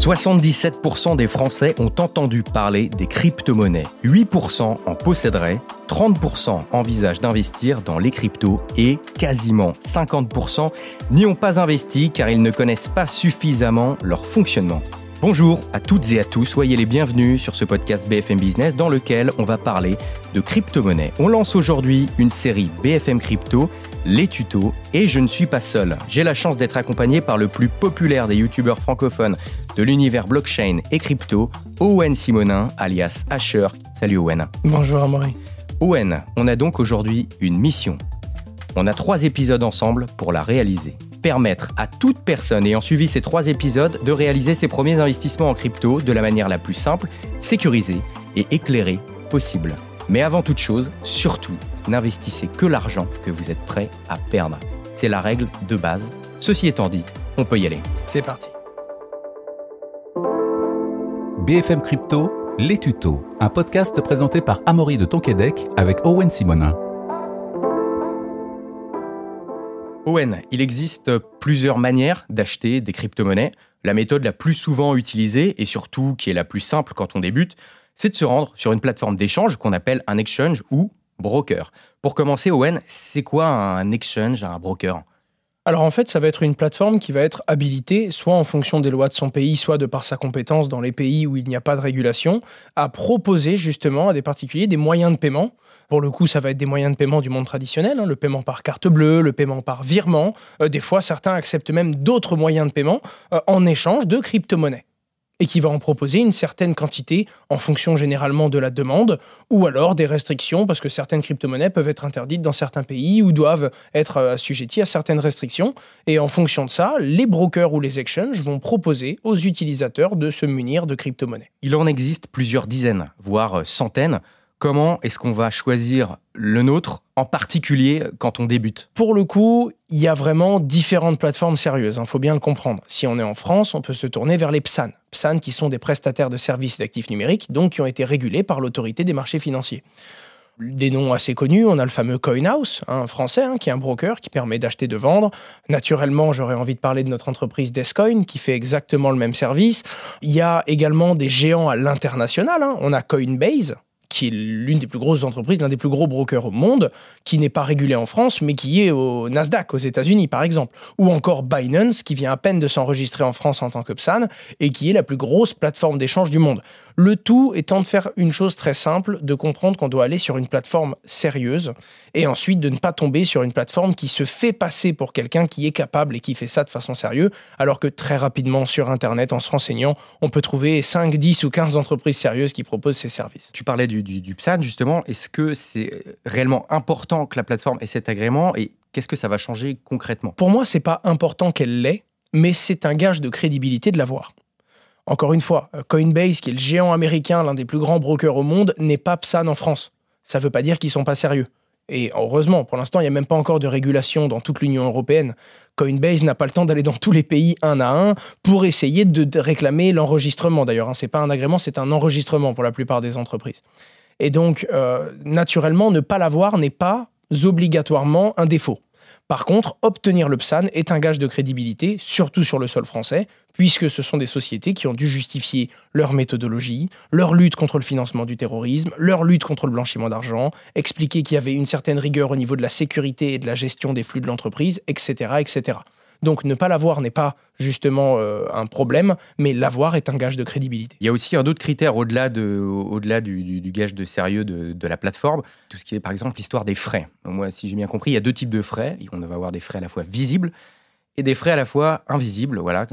77% des Français ont entendu parler des cryptomonnaies. 8% en posséderaient, 30% envisagent d'investir dans les cryptos et quasiment 50% n'y ont pas investi car ils ne connaissent pas suffisamment leur fonctionnement. Bonjour à toutes et à tous, soyez les bienvenus sur ce podcast BFM Business dans lequel on va parler de cryptomonnaies. On lance aujourd'hui une série BFM Crypto, les tutos, et je ne suis pas seul. J'ai la chance d'être accompagné par le plus populaire des youtubeurs francophones de l'univers blockchain et crypto, Owen Simonin, alias Hasheur. Salut Owen. Bonjour Amaury. Owen, on a donc aujourd'hui une mission. On a 3 épisodes ensemble pour la réaliser. Permettre à toute personne ayant suivi ces 3 épisodes de réaliser ses premiers investissements en crypto de la manière la plus simple, sécurisée et éclairée possible. Mais avant toute chose, surtout, n'investissez que l'argent que vous êtes prêt à perdre. C'est la règle de base. Ceci étant dit, on peut y aller. C'est parti. BFM Crypto, les tutos. Un podcast présenté par Amaury de Tonquédec avec Owen Simonin. Owen, il existe plusieurs manières d'acheter des crypto-monnaies. La méthode la plus souvent utilisée et surtout qui est la plus simple quand on débute, c'est de se rendre sur une plateforme d'échange qu'on appelle un exchange ou broker. Pour commencer, Owen, c'est quoi un exchange, un broker ? Alors en fait, ça va être une plateforme qui va être habilitée, soit en fonction des lois de son pays, soit de par sa compétence dans les pays où il n'y a pas de régulation, à proposer justement à des particuliers des moyens de paiement. Pour le coup, ça va être des moyens de paiement du monde traditionnel, le paiement par carte bleue, le paiement par virement. Des fois, certains acceptent même d'autres moyens de paiement en échange de crypto-monnaies et qui va en proposer une certaine quantité en fonction généralement de la demande ou alors des restrictions parce que certaines crypto-monnaies peuvent être interdites dans certains pays ou doivent être assujetties à certaines restrictions. Et en fonction de ça, les brokers ou les exchanges vont proposer aux utilisateurs de se munir de crypto-monnaies. Il en existe plusieurs dizaines, voire centaines. Comment est-ce qu'on va choisir le nôtre, en particulier quand on débute? Pour le coup, il y a vraiment différentes plateformes sérieuses, il faut bien le comprendre. Si on est en France, on peut se tourner vers les PSAN. PSAN qui sont des prestataires de services d'actifs numériques, donc qui ont été régulés par l'autorité des marchés financiers. Des noms assez connus, on a le fameux Coinhouse, français, qui est un broker qui permet d'acheter, de vendre. Naturellement, j'aurais envie de parler de notre entreprise Descoin, qui fait exactement le même service. Il y a également des géants à l'international, on a Coinbase, qui est l'une des plus grosses entreprises, l'un des plus gros brokers au monde, qui n'est pas régulé en France, mais qui est au Nasdaq, aux États-Unis par exemple. Ou encore Binance, qui vient à peine de s'enregistrer en France en tant que PSAN, et qui est la plus grosse plateforme d'échange du monde. Le tout étant de faire une chose très simple, de comprendre qu'on doit aller sur une plateforme sérieuse, et ensuite de ne pas tomber sur une plateforme qui se fait passer pour quelqu'un qui est capable et qui fait ça de façon sérieuse, alors que très rapidement sur Internet, en se renseignant, on peut trouver 5, 10 ou 15 entreprises sérieuses qui proposent ces services. Tu parlais du PSAN, justement. Est-ce que c'est réellement important que la plateforme ait cet agrément et qu'est-ce que ça va changer concrètement? Pour moi, ce n'est pas important qu'elle l'ait, mais c'est un gage de crédibilité de l'avoir. Encore une fois, Coinbase, qui est le géant américain, l'un des plus grands brokers au monde, n'est pas PSAN en France. Ça ne veut pas dire qu'ils ne sont pas sérieux. Et heureusement, pour l'instant, il n'y a même pas encore de régulation dans toute l'Union européenne. Coinbase n'a pas le temps d'aller dans tous les pays un à un pour essayer de réclamer l'enregistrement. D'ailleurs, ce n'est pas un agrément, c'est un enregistrement pour la plupart des entreprises. Et donc, naturellement, ne pas l'avoir n'est pas obligatoirement un défaut. Par contre, obtenir le PSAN est un gage de crédibilité, surtout sur le sol français, puisque ce sont des sociétés qui ont dû justifier leur méthodologie, leur lutte contre le financement du terrorisme, leur lutte contre le blanchiment d'argent, expliquer qu'il y avait une certaine rigueur au niveau de la sécurité et de la gestion des flux de l'entreprise, etc., etc. Donc ne pas l'avoir n'est pas justement un problème, mais l'avoir est un gage de crédibilité. Il y a aussi un autre critère au-delà du gage de sérieux de la plateforme, tout ce qui est par exemple l'histoire des frais. Donc, moi, si j'ai bien compris, il y a 2 types de frais. On va avoir des frais à la fois visibles et des frais à la fois invisibles. Voilà.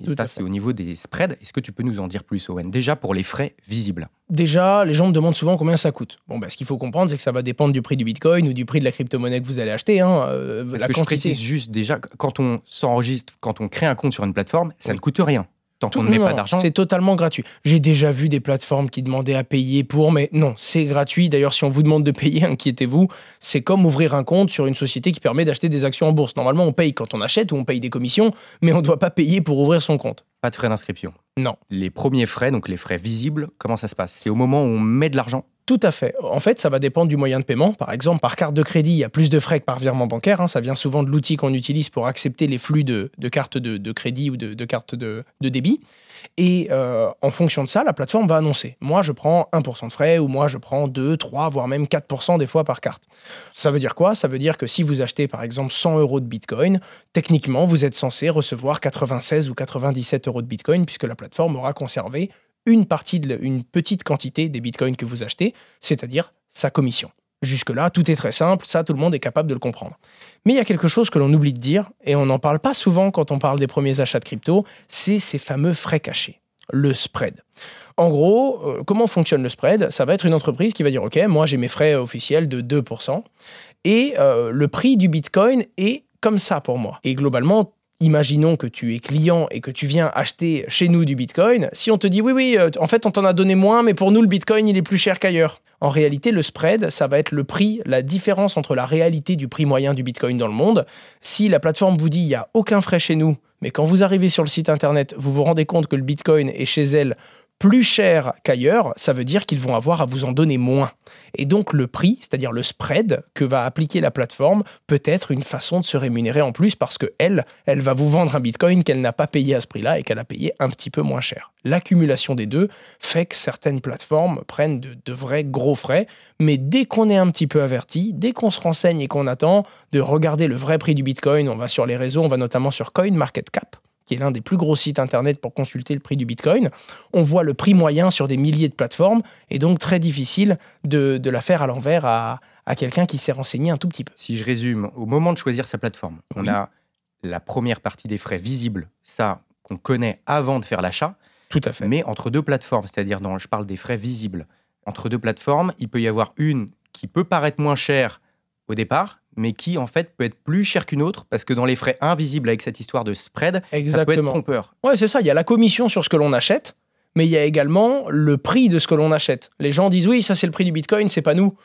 Et ça, c'est au niveau des spreads. Est-ce que tu peux nous en dire plus, Owen? Déjà, pour les frais visibles. Déjà, les gens me demandent souvent combien ça coûte. Ce qu'il faut comprendre, c'est que ça va dépendre du prix du bitcoin ou du prix de la crypto-monnaie que vous allez acheter. Parce que je précise juste déjà, quand on s'enregistre, quand on crée un compte sur une plateforme, ça ne coûte rien. Tant qu'on ne met pas d'argent. C'est totalement gratuit. J'ai déjà vu des plateformes qui demandaient à payer pour, mais non, c'est gratuit. D'ailleurs, si on vous demande de payer, inquiétez-vous, c'est comme ouvrir un compte sur une société qui permet d'acheter des actions en bourse. Normalement, on paye quand on achète ou on paye des commissions, mais on ne doit pas payer pour ouvrir son compte. Pas de frais d'inscription? Non. Les premiers frais, donc les frais visibles, comment ça se passe? C'est au moment où on met de l'argent? Tout à fait. En fait, ça va dépendre du moyen de paiement. Par exemple, par carte de crédit, il y a plus de frais que par virement bancaire. Ça vient souvent de l'outil qu'on utilise pour accepter les flux de cartes de crédit ou de cartes de débit. Et en fonction de ça, la plateforme va annoncer. Moi, je prends 1% de frais ou moi, je prends 2, 3, voire même 4% des fois par carte. Ça veut dire quoi ? Ça veut dire que si vous achetez, par exemple, 100 € de bitcoin, techniquement, vous êtes censé recevoir 96 ou 97 € de bitcoin puisque la plateforme aura conservé une petite quantité des bitcoins que vous achetez, c'est-à-dire sa commission. Jusque-là, tout est très simple, ça, tout le monde est capable de le comprendre. Mais il y a quelque chose que l'on oublie de dire, et on n'en parle pas souvent quand on parle des premiers achats de crypto, c'est ces fameux frais cachés, le spread. En gros, comment fonctionne le spread ? Ça va être une entreprise qui va dire « Ok, moi j'ai mes frais officiels de 2% et le prix du bitcoin est comme ça pour moi. » Et globalement, imaginons que tu es client et que tu viens acheter chez nous du bitcoin. Si on te dit « oui, en fait, on t'en a donné moins, mais pour nous, le bitcoin, il est plus cher qu'ailleurs. » En réalité, le spread, ça va être le prix, la différence entre la réalité du prix moyen du bitcoin dans le monde. Si la plateforme vous dit « il n'y a aucun frais chez nous », mais quand vous arrivez sur le site internet, vous vous rendez compte que le bitcoin est chez elle plus cher qu'ailleurs, ça veut dire qu'ils vont avoir à vous en donner moins. Et donc le prix, c'est-à-dire le spread que va appliquer la plateforme, peut être une façon de se rémunérer en plus parce qu'elle, elle va vous vendre un bitcoin qu'elle n'a pas payé à ce prix-là et qu'elle a payé un petit peu moins cher. L'accumulation des deux fait que certaines plateformes prennent de vrais gros frais, mais dès qu'on est un petit peu averti, dès qu'on se renseigne et qu'on attend de regarder le vrai prix du bitcoin, on va sur les réseaux, on va notamment sur CoinMarketCap, qui est l'un des plus gros sites internet pour consulter le prix du bitcoin, on voit le prix moyen sur des milliers de plateformes, et donc très difficile de la faire à l'envers à quelqu'un qui s'est renseigné un tout petit peu. Si je résume, au moment de choisir sa plateforme, on a la première partie des frais visibles, ça qu'on connaît avant de faire l'achat. Tout à fait. Mais entre deux plateformes, c'est-à-dire je parle des frais visibles, entre deux plateformes, il peut y avoir une qui peut paraître moins chère au départ, mais qui, en fait, peut être plus cher qu'une autre, parce que dans les frais invisibles avec cette histoire de spread, ça peut être trompeur. Ouais, c'est ça. Il y a la commission sur ce que l'on achète, mais il y a également le prix de ce que l'on achète. Les gens disent « oui, ça c'est le prix du bitcoin, c'est pas nous ».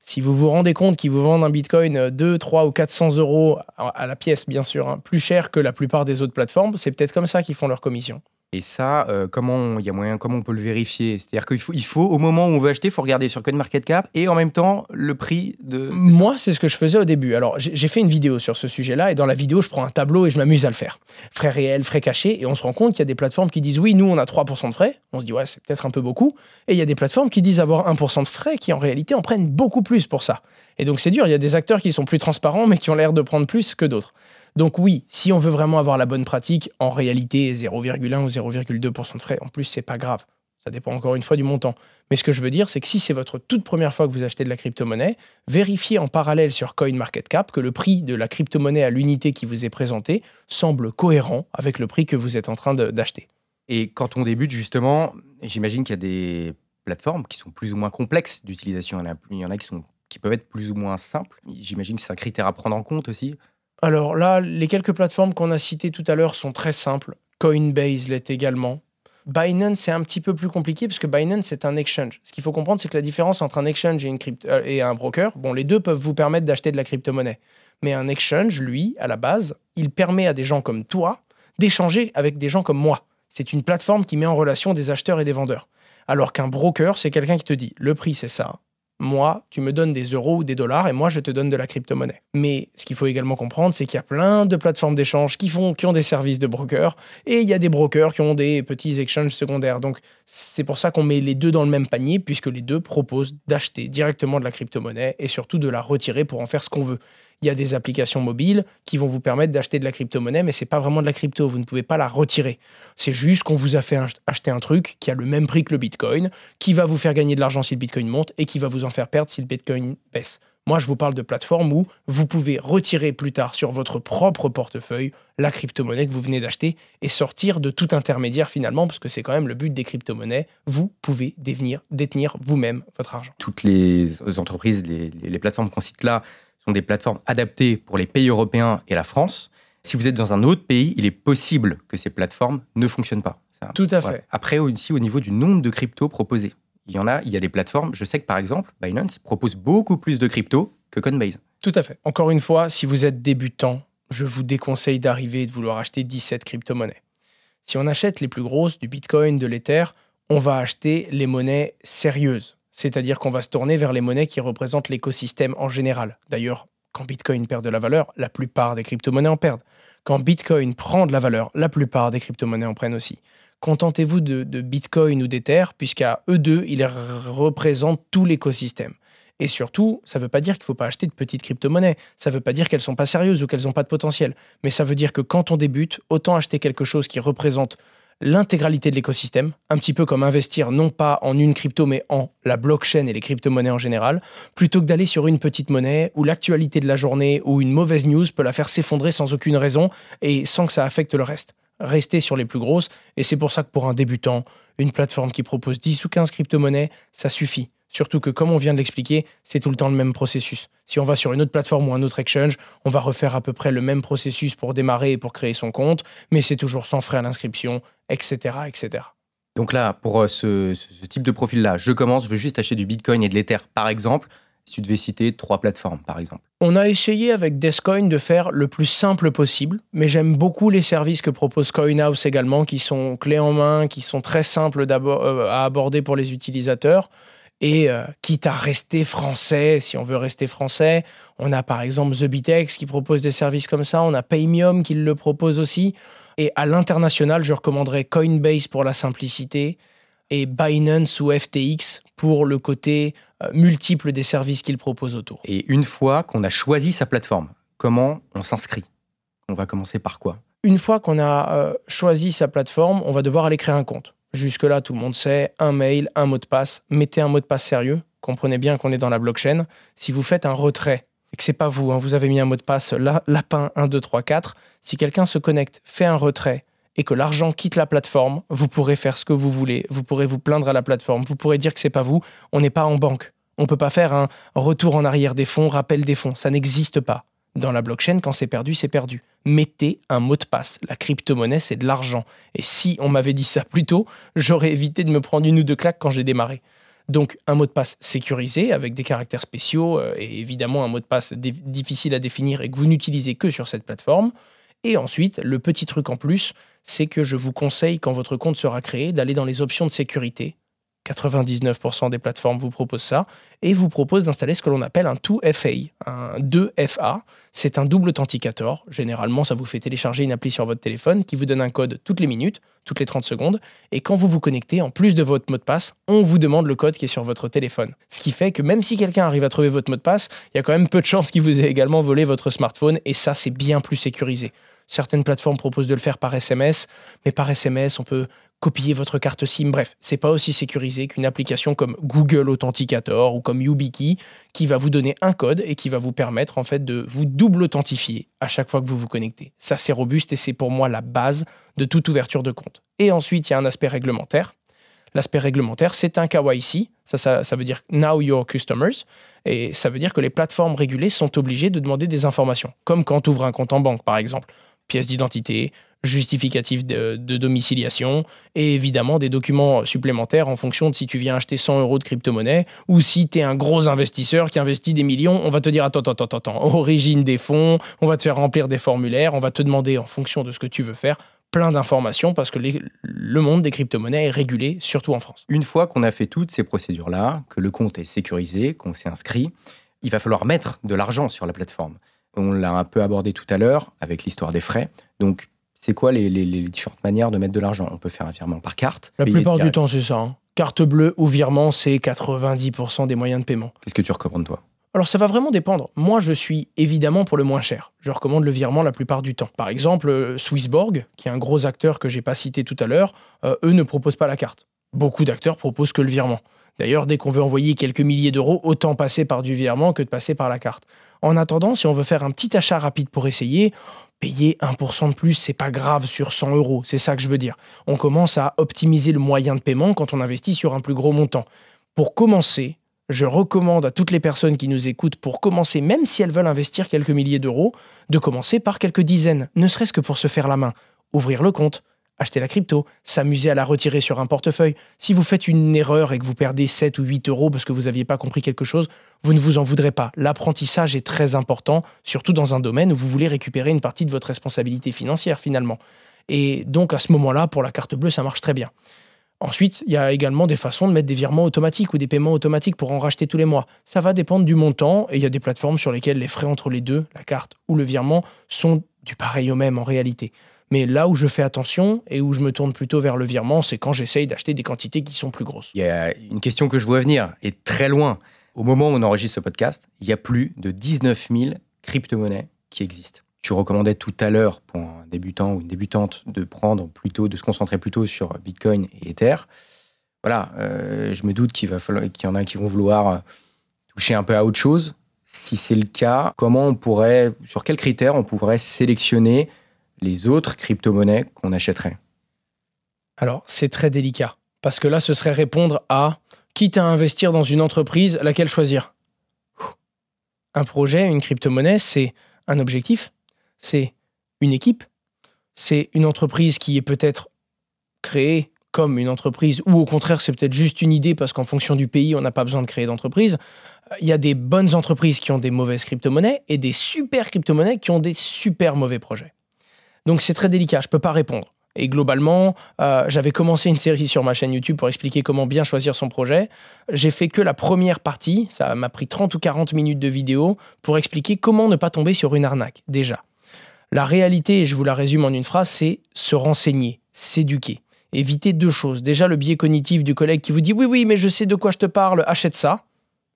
Si vous vous rendez compte qu'ils vous vendent un bitcoin 2, 3 ou 400 € à la pièce, bien sûr, plus cher que la plupart des autres plateformes, c'est peut-être comme ça qu'ils font leur commission. Et ça, comment on peut le vérifier ? C'est-à-dire qu'il faut, au moment où on veut acheter, il faut regarder sur CoinMarketCap et en même temps, le prix de... Moi, c'est ce que je faisais au début. Alors, j'ai fait une vidéo sur ce sujet-là et dans la vidéo, je prends un tableau et je m'amuse à le faire. Frais réels, frais cachés, et on se rend compte qu'il y a des plateformes qui disent « oui, nous, on a 3% de frais ». On se dit « ouais, c'est peut-être un peu beaucoup ». Et il y a des plateformes qui disent avoir 1% de frais qui, en réalité, en prennent beaucoup plus pour ça. Et donc, c'est dur. Il y a des acteurs qui sont plus transparents mais qui ont l'air de prendre plus que d'autres. Donc oui, si on veut vraiment avoir la bonne pratique, en réalité 0,1 ou 0,2% de frais, en plus c'est pas grave, ça dépend encore une fois du montant. Mais ce que je veux dire, c'est que si c'est votre toute première fois que vous achetez de la crypto-monnaie, vérifiez en parallèle sur CoinMarketCap que le prix de la crypto-monnaie à l'unité qui vous est présenté semble cohérent avec le prix que vous êtes en train d'acheter. Et quand on débute justement, j'imagine qu'il y a des plateformes qui sont plus ou moins complexes d'utilisation, il y en a qui peuvent être plus ou moins simples, j'imagine que c'est un critère à prendre en compte aussi. Alors là, les quelques plateformes qu'on a citées tout à l'heure sont très simples. Coinbase l'est également. Binance, c'est un petit peu plus compliqué parce que Binance, c'est un exchange. Ce qu'il faut comprendre, c'est que la différence entre un exchange et, et un broker, les deux peuvent vous permettre d'acheter de la crypto-monnaie. Mais un exchange, lui, à la base, il permet à des gens comme toi d'échanger avec des gens comme moi. C'est une plateforme qui met en relation des acheteurs et des vendeurs. Alors qu'un broker, c'est quelqu'un qui te dit « le prix, c'est ça ». Moi, tu me donnes des euros ou des dollars et moi, je te donne de la crypto-monnaie. Mais ce qu'il faut également comprendre, c'est qu'il y a plein de plateformes d'échange qui ont des services de brokers et il y a des brokers qui ont des petits exchanges secondaires. Donc, c'est pour ça qu'on met les deux dans le même panier puisque les deux proposent d'acheter directement de la crypto-monnaie et surtout de la retirer pour en faire ce qu'on veut. Il y a des applications mobiles qui vont vous permettre d'acheter de la crypto-monnaie, mais ce n'est pas vraiment de la crypto, vous ne pouvez pas la retirer. C'est juste qu'on vous a fait acheter un truc qui a le même prix que le bitcoin, qui va vous faire gagner de l'argent si le bitcoin monte et qui va vous en faire perdre si le bitcoin baisse. Moi, je vous parle de plateformes où vous pouvez retirer plus tard sur votre propre portefeuille la crypto-monnaie que vous venez d'acheter et sortir de tout intermédiaire finalement, parce que c'est quand même le but des crypto-monnaies. Vous pouvez détenir vous-même votre argent. Toutes les entreprises, les plateformes qu'on cite là, sont des plateformes adaptées pour les pays européens et la France. Si vous êtes dans un autre pays, il est possible que ces plateformes ne fonctionnent pas. Ça, tout à fait. Après aussi, au niveau du nombre de cryptos proposés, il y a des plateformes, je sais que par exemple, Binance propose beaucoup plus de cryptos que Coinbase. Tout à fait. Encore une fois, si vous êtes débutant, je vous déconseille d'arriver et de vouloir acheter 17 crypto-monnaies. Si on achète les plus grosses, du Bitcoin, de l'Ether, on va acheter les monnaies sérieuses. C'est-à-dire qu'on va se tourner vers les monnaies qui représentent l'écosystème en général. D'ailleurs, quand Bitcoin perd de la valeur, la plupart des crypto-monnaies en perdent. Quand Bitcoin prend de la valeur, la plupart des crypto-monnaies en prennent aussi. Contentez-vous de Bitcoin ou d'Ether, puisqu'à eux deux, ils représentent tout l'écosystème. Et surtout, ça ne veut pas dire qu'il ne faut pas acheter de petites crypto-monnaies. Ça ne veut pas dire qu'elles ne sont pas sérieuses ou qu'elles n'ont pas de potentiel. Mais ça veut dire que quand on débute, autant acheter quelque chose qui représente l'intégralité de l'écosystème, un petit peu comme investir non pas en une crypto, mais en la blockchain et les crypto-monnaies en général, plutôt que d'aller sur une petite monnaie où l'actualité de la journée ou une mauvaise news peut la faire s'effondrer sans aucune raison et sans que ça affecte le reste. Restez sur les plus grosses, et c'est pour ça que pour un débutant, une plateforme qui propose 10 ou 15 crypto-monnaies, ça suffit. Surtout que, comme on vient de l'expliquer, c'est tout le temps le même processus. Si on va sur une autre plateforme ou un autre exchange, on va refaire à peu près le même processus pour démarrer et pour créer son compte, mais c'est toujours sans frais à l'inscription, etc., etc. Donc là, pour ce type de profil-là, je veux juste acheter du Bitcoin et de l'Ether, par exemple. Si tu devais citer 3 plateformes, par exemple. On a essayé avec Descoin de faire le plus simple possible, mais j'aime beaucoup les services que propose Coinhouse également, qui sont clés en main, qui sont très simples à aborder pour les utilisateurs. Et quitte à rester français, si on veut rester français, on a par exemple Zebitex qui propose des services comme ça, on a Paymium qui le propose aussi. Et à l'international, je recommanderais Coinbase pour la simplicité et Binance ou FTX pour le côté multiple des services qu'ils proposent autour. Et une fois qu'on a choisi sa plateforme, comment on s'inscrit? On va commencer par quoi? Une fois qu'on a choisi sa plateforme, on va devoir aller créer un compte. Jusque-là, tout le monde sait, un mail, un mot de passe. Mettez un mot de passe sérieux. Comprenez bien qu'on est dans la blockchain. Si vous faites un retrait, et que c'est pas vous, hein, vous avez mis un mot de passe là, lapin 1, 2, 3, 4, si quelqu'un se connecte, fait un retrait et que l'argent quitte la plateforme, vous pourrez faire ce que vous voulez. Vous pourrez vous plaindre à la plateforme. Vous pourrez dire que c'est pas vous. On n'est pas en banque. On peut pas faire un retour en arrière des fonds, rappel des fonds. Ça n'existe pas. Dans la blockchain, quand c'est perdu, c'est perdu. Mettez un mot de passe. La crypto-monnaie, c'est de l'argent. Et si on m'avait dit ça plus tôt, j'aurais évité de me prendre une ou deux claques quand j'ai démarré. Donc, un mot de passe sécurisé avec des caractères spéciaux et évidemment un mot de passe difficile à définir et que vous n'utilisez que sur cette plateforme. Et ensuite, le petit truc en plus, c'est que je vous conseille, quand votre compte sera créé, d'aller dans les options de sécurité. 99% des plateformes vous proposent ça et vous proposent d'installer ce que l'on appelle un 2FA, un 2FA. C'est un double authenticator. Généralement, ça vous fait télécharger une appli sur votre téléphone qui vous donne un code toutes les minutes, toutes les 30 secondes. Et quand vous vous connectez, en plus de votre mot de passe, on vous demande le code qui est sur votre téléphone. Ce qui fait que même si quelqu'un arrive à trouver votre mot de passe, il y a quand même peu de chances qu'il vous ait également volé votre smartphone et ça, c'est bien plus sécurisé. Certaines plateformes proposent de le faire par SMS, mais par SMS, on peut copier votre carte SIM. Bref, c'est pas aussi sécurisé qu'une application comme Google Authenticator ou comme YubiKey qui va vous donner un code et qui va vous permettre en fait de vous double authentifier à chaque fois que vous vous connectez. Ça, c'est robuste et c'est pour moi la base de toute ouverture de compte. Et ensuite, il y a un aspect réglementaire. L'aspect réglementaire, c'est un KYC. Ça veut dire « Now Your Customers ». Et ça veut dire que les plateformes régulées sont obligées de demander des informations, comme quand tu ouvres un compte en banque, par exemple. Pièce d'identité, justificatif de domiciliation et évidemment des documents supplémentaires en fonction de si tu viens acheter 100 € de crypto-monnaie ou si tu es un gros investisseur qui investit des millions, on va te dire attends, origine des fonds, on va te faire remplir des formulaires, on va te demander en fonction de ce que tu veux faire plein d'informations parce que le monde des crypto-monnaies est régulé, surtout en France. Une fois qu'on a fait toutes ces procédures-là, que le compte est sécurisé, qu'on s'est inscrit, il va falloir mettre de l'argent sur la plateforme. On l'a un peu abordé tout à l'heure avec l'histoire des frais. Donc, c'est quoi les différentes manières de mettre de l'argent? On peut faire un virement par carte. La plupart du temps, c'est ça. Hein. Carte bleue ou virement, c'est 90% des moyens de paiement. Qu'est-ce que tu recommandes, toi? Alors, ça va vraiment dépendre. Moi, je suis évidemment pour le moins cher. Je recommande le virement la plupart du temps. Par exemple, Swissborg, qui est un gros acteur que je n'ai pas cité tout à l'heure, eux ne proposent pas la carte. Beaucoup d'acteurs proposent que le virement. D'ailleurs, dès qu'on veut envoyer quelques milliers d'euros, autant passer par du virement que de passer par la carte. En attendant, si on veut faire un petit achat rapide pour essayer, payer 1% de plus, c'est pas grave sur 100 €, c'est ça que je veux dire. On commence à optimiser le moyen de paiement quand on investit sur un plus gros montant. Pour commencer, je recommande à toutes les personnes qui nous écoutent, pour commencer, même si elles veulent investir quelques milliers d'euros, de commencer par quelques dizaines, ne serait-ce que pour se faire la main, ouvrir le compte, acheter la crypto, s'amuser à la retirer sur un portefeuille. Si vous faites une erreur et que vous perdez 7 ou 8 € parce que vous n'aviez pas compris quelque chose, vous ne vous en voudrez pas. L'apprentissage est très important, surtout dans un domaine où vous voulez récupérer une partie de votre responsabilité financière, finalement. Et donc, à ce moment-là, pour la carte bleue, ça marche très bien. Ensuite, il y a également des façons de mettre des virements automatiques ou des paiements automatiques pour en racheter tous les mois. Ça va dépendre du montant et il y a des plateformes sur lesquelles les frais entre les deux, la carte ou le virement, sont du pareil au même en réalité. Mais là où je fais attention et où je me tourne plutôt vers le virement, c'est quand j'essaye d'acheter des quantités qui sont plus grosses. Il y a une question que je vois venir et très loin. Au moment où on enregistre ce podcast, il y a plus de 19 000 crypto-monnaies qui existent. Tu recommandais tout à l'heure pour un débutant ou une débutante de se concentrer plutôt sur Bitcoin et Ether. Voilà, je me doute qu'il y en a qui vont vouloir toucher un peu à autre chose. Si c'est le cas, sur quels critères on pourrait sélectionner les autres crypto-monnaies qu'on achèterait? Alors, c'est très délicat, parce que là, ce serait répondre à « quitte à investir dans une entreprise, laquelle choisir ?» Un projet, une crypto-monnaie, c'est un objectif, c'est une équipe, c'est une entreprise qui est peut-être créée comme une entreprise, ou au contraire, c'est peut-être juste une idée, parce qu'en fonction du pays, on n'a pas besoin de créer d'entreprise. Il y a des bonnes entreprises qui ont des mauvaises crypto-monnaies et des super crypto-monnaies qui ont des super mauvais projets. Donc c'est très délicat, je ne peux pas répondre. Et globalement, j'avais commencé une série sur ma chaîne YouTube pour expliquer comment bien choisir son projet. J'ai fait que la première partie, ça m'a pris 30 ou 40 minutes de vidéo pour expliquer comment ne pas tomber sur une arnaque, déjà. La réalité, et je vous la résume en une phrase, c'est se renseigner, s'éduquer. Éviter deux choses. Déjà, le biais cognitif du collègue qui vous dit « oui, mais je sais de quoi je te parle, achète ça ».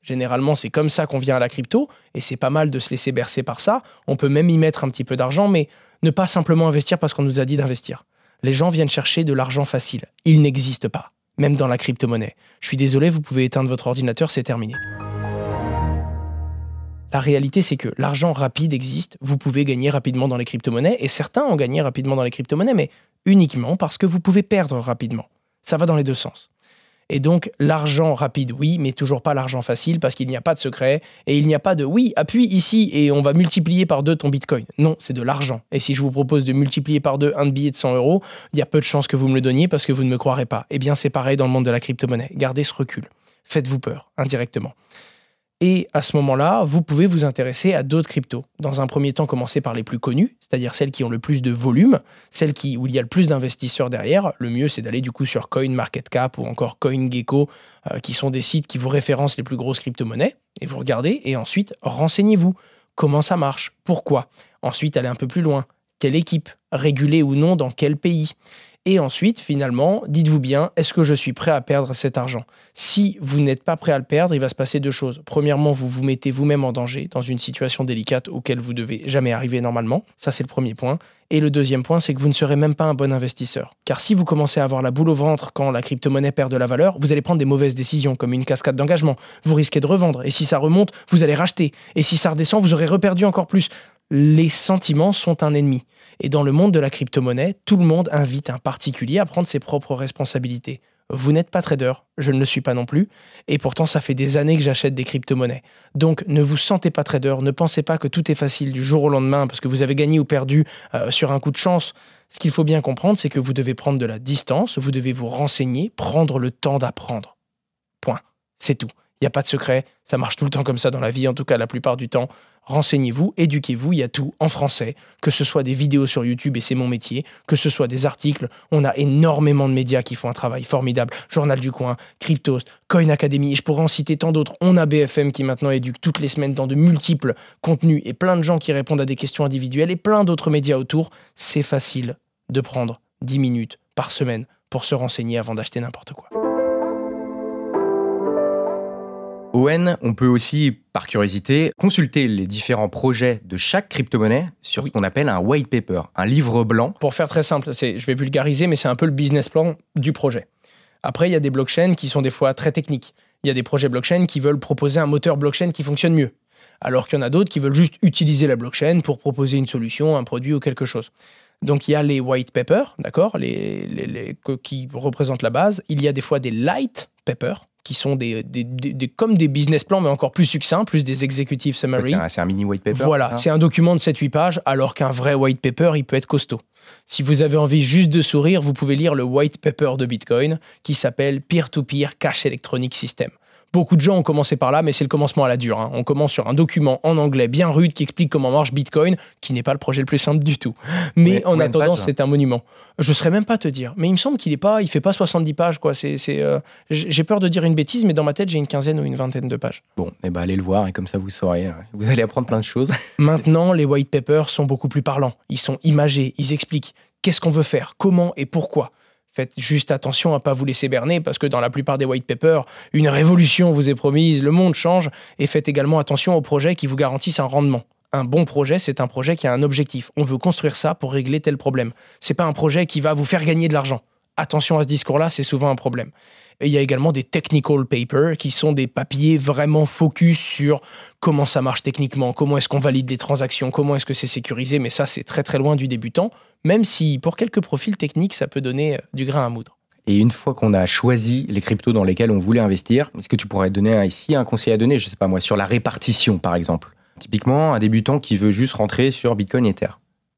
Généralement, c'est comme ça qu'on vient à la crypto, et c'est pas mal de se laisser bercer par ça. On peut même y mettre un petit peu d'argent, mais ne pas simplement investir parce qu'on nous a dit d'investir. Les gens viennent chercher de l'argent facile. Il n'existe pas, même dans la crypto-monnaie. Je suis désolé, vous pouvez éteindre votre ordinateur, c'est terminé. La réalité, c'est que l'argent rapide existe, vous pouvez gagner rapidement dans les crypto-monnaies, et certains ont gagné rapidement dans les crypto-monnaies, mais uniquement parce que vous pouvez perdre rapidement. Ça va dans les deux sens. Et donc, l'argent rapide, oui, mais toujours pas l'argent facile parce qu'il n'y a pas de secret et il n'y a pas de « oui, appuie ici et on va multiplier par 2 ton bitcoin ». Non, c'est de l'argent. Et si je vous propose de multiplier par 2 un billet de 100 €, il y a peu de chances que vous me le donniez parce que vous ne me croirez pas. Eh bien, c'est pareil dans le monde de la crypto-monnaie. Gardez ce recul. Faites-vous peur, indirectement. Et à ce moment-là, vous pouvez vous intéresser à d'autres cryptos. Dans un premier temps, commencez par les plus connues, c'est-à-dire celles qui ont le plus de volume, où il y a le plus d'investisseurs derrière. Le mieux, c'est d'aller du coup sur CoinMarketCap ou encore CoinGecko, qui sont des sites qui vous référencent les plus grosses crypto-monnaies. Et vous regardez, et ensuite, renseignez-vous. Comment ça marche? Pourquoi? Ensuite, allez un peu plus loin. Quelle équipe? Régulée ou non? Dans quel pays? Et ensuite, finalement, dites-vous bien, est-ce que je suis prêt à perdre cet argent? Si vous n'êtes pas prêt à le perdre, il va se passer deux choses. Premièrement, vous vous mettez vous-même en danger dans une situation délicate auquel vous ne devez jamais arriver normalement. Ça, c'est le premier point. Et le deuxième point, c'est que vous ne serez même pas un bon investisseur. Car si vous commencez à avoir la boule au ventre quand la crypto-monnaie perd de la valeur, vous allez prendre des mauvaises décisions, comme une cascade d'engagement. Vous risquez de revendre. Et si ça remonte, vous allez racheter. Et si ça redescend, vous aurez reperdu encore plus. Les sentiments sont un ennemi. Et dans le monde de la crypto-monnaie, tout le monde invite un particulier à prendre ses propres responsabilités. Vous n'êtes pas trader, je ne le suis pas non plus, et pourtant ça fait des années que j'achète des crypto-monnaies. Donc ne vous sentez pas trader, ne pensez pas que tout est facile du jour au lendemain parce que vous avez gagné ou perdu sur un coup de chance. Ce qu'il faut bien comprendre, c'est que vous devez prendre de la distance, vous devez vous renseigner, prendre le temps d'apprendre. Point. C'est tout. Il n'y a pas de secret, ça marche tout le temps comme ça dans la vie, en tout cas la plupart du temps. Renseignez-vous, éduquez-vous, il y a tout en français, que ce soit des vidéos sur YouTube, et c'est mon métier, que ce soit des articles, on a énormément de médias qui font un travail formidable, Journal du Coin, Cryptost, Coin Academy, et je pourrais en citer tant d'autres. On a BFM qui maintenant éduque toutes les semaines dans de multiples contenus, et plein de gens qui répondent à des questions individuelles, et plein d'autres médias autour. C'est facile de prendre 10 minutes par semaine pour se renseigner avant d'acheter n'importe quoi. Owen, on peut aussi, par curiosité, consulter les différents projets de chaque crypto-monnaie sur ce qu'on appelle un white paper, un livre blanc. Pour faire très simple, je vais vulgariser, mais c'est un peu le business plan du projet. Après, il y a des blockchains qui sont des fois très techniques. Il y a des projets blockchain qui veulent proposer un moteur blockchain qui fonctionne mieux, alors qu'il y en a d'autres qui veulent juste utiliser la blockchain pour proposer une solution, un produit ou quelque chose. Donc, il y a les white papers, d'accord, qui représentent la base. Il y a des fois des light papers, qui sont comme des business plans, mais encore plus succincts, plus des executive summary. C'est un mini white paper. Voilà, c'est un document de 7-8 pages, alors qu'un vrai white paper, il peut être costaud. Si vous avez envie juste de sourire, vous pouvez lire le white paper de Bitcoin, qui s'appelle Peer-to-Peer Cash Electronic System. Beaucoup de gens ont commencé par là, mais c'est le commencement à la dure. On commence sur un document en anglais bien rude qui explique comment marche Bitcoin, qui n'est pas le projet le plus simple du tout. Mais en attendant, c'est un monument. Je ne saurais même pas te dire. Mais il me semble qu'il ne fait pas 70 pages. J'ai peur de dire une bêtise, mais dans ma tête, j'ai une quinzaine ou une vingtaine de pages. Bon, eh ben, allez le voir et comme ça, vous saurez. Vous allez apprendre plein de choses. Maintenant, les white papers sont beaucoup plus parlants. Ils sont imagés, ils expliquent qu'est-ce qu'on veut faire, comment et pourquoi. Faites juste attention à ne pas vous laisser berner, parce que dans la plupart des white papers, une révolution vous est promise, le monde change, et faites également attention aux projets qui vous garantissent un rendement. Un bon projet, c'est un projet qui a un objectif. On veut construire ça pour régler tel problème. Ce n'est pas un projet qui va vous faire gagner de l'argent. Attention à ce discours-là, c'est souvent un problème. Et il y a également des technical papers, qui sont des papiers vraiment focus sur comment ça marche techniquement, comment est-ce qu'on valide les transactions, comment est-ce que c'est sécurisé, mais ça, c'est très très loin du débutant, même si pour quelques profils techniques, ça peut donner du grain à moudre. Et une fois qu'on a choisi les cryptos dans lesquels on voulait investir, est-ce que tu pourrais donner ici un conseil à donner, je ne sais pas moi, sur la répartition par exemple? Typiquement, un débutant qui veut juste rentrer sur Bitcoin et Ether.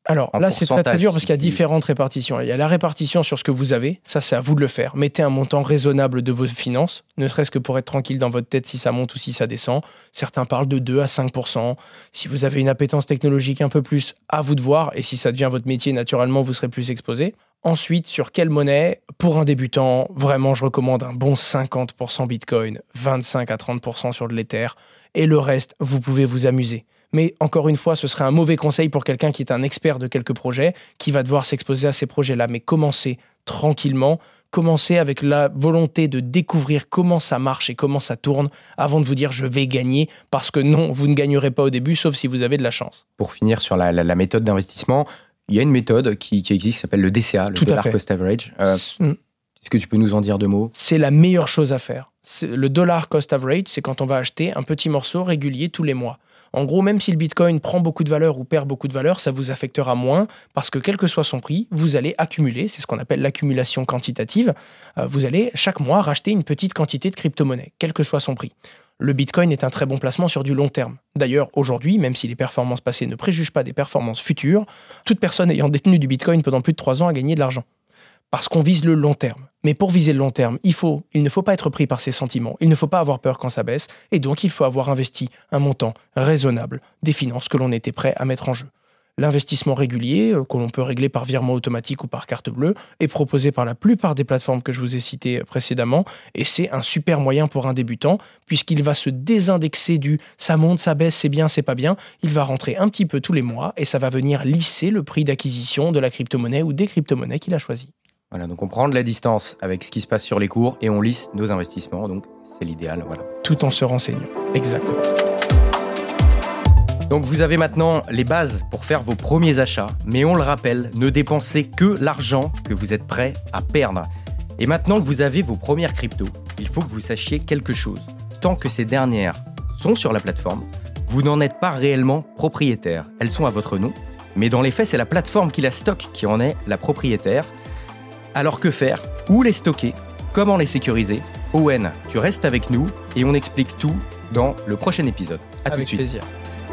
Alors là, c'est très, très dur parce qu'il y a différentes répartitions. Il y a la répartition sur ce que vous avez, ça c'est à vous de le faire. Mettez un montant raisonnable de vos finances, ne serait-ce que pour être tranquille dans votre tête si ça monte ou si ça descend. Certains parlent de 2 à 5%. Si vous avez une appétence technologique un peu plus, à vous de voir. Et si ça devient votre métier, naturellement, vous serez plus exposé. Ensuite, sur quelle monnaie? Pour un débutant, vraiment, je recommande un bon 50% Bitcoin, 25 à 30% sur de l'Ether. Et le reste, vous pouvez vous amuser. Mais encore une fois, ce serait un mauvais conseil pour quelqu'un qui est un expert de quelques projets, qui va devoir s'exposer à ces projets-là. Mais commencez tranquillement, commencez avec la volonté de découvrir comment ça marche et comment ça tourne, avant de vous dire « je vais gagner », parce que non, vous ne gagnerez pas au début, sauf si vous avez de la chance. Pour finir sur la méthode d'investissement, il y a une méthode qui existe, qui s'appelle le DCA, le dollar cost average. Est-ce que tu peux nous en dire deux mots? C'est la meilleure chose à faire. Le dollar cost average, c'est quand on va acheter un petit morceau régulier tous les mois. En gros, même si le Bitcoin prend beaucoup de valeur ou perd beaucoup de valeur, ça vous affectera moins parce que quel que soit son prix, vous allez accumuler, c'est ce qu'on appelle l'accumulation quantitative, vous allez chaque mois racheter une petite quantité de crypto-monnaie, quel que soit son prix. Le Bitcoin est un très bon placement sur du long terme. D'ailleurs, aujourd'hui, même si les performances passées ne préjugent pas des performances futures, toute personne ayant détenu du Bitcoin pendant plus de 3 ans a gagné de l'argent. Parce qu'on vise le long terme. Mais pour viser le long terme, il ne faut pas être pris par ses sentiments, il ne faut pas avoir peur quand ça baisse, et donc il faut avoir investi un montant raisonnable des finances que l'on était prêt à mettre en jeu. L'investissement régulier, que l'on peut régler par virement automatique ou par carte bleue, est proposé par la plupart des plateformes que je vous ai citées précédemment, et c'est un super moyen pour un débutant, puisqu'il va se désindexer du « ça monte, ça baisse, c'est bien, c'est pas bien », il va rentrer un petit peu tous les mois, et ça va venir lisser le prix d'acquisition de la crypto-monnaie ou des crypto-monnaies qu'il a choisies. Voilà, donc on prend de la distance avec ce qui se passe sur les cours et on lisse nos investissements, donc c'est l'idéal, voilà. Tout en se renseignant, exactement. Donc vous avez maintenant les bases pour faire vos premiers achats, mais on le rappelle, ne dépensez que l'argent que vous êtes prêt à perdre. Et maintenant que vous avez vos premières cryptos, il faut que vous sachiez quelque chose. Tant que ces dernières sont sur la plateforme, vous n'en êtes pas réellement propriétaire. Elles sont à votre nom, mais dans les faits, c'est la plateforme qui la stocke qui en est la propriétaire. Alors que faire? Où les stocker? Comment les sécuriser? Owen, tu restes avec nous et on explique tout dans le prochain épisode. À tout de suite. Avec plaisir.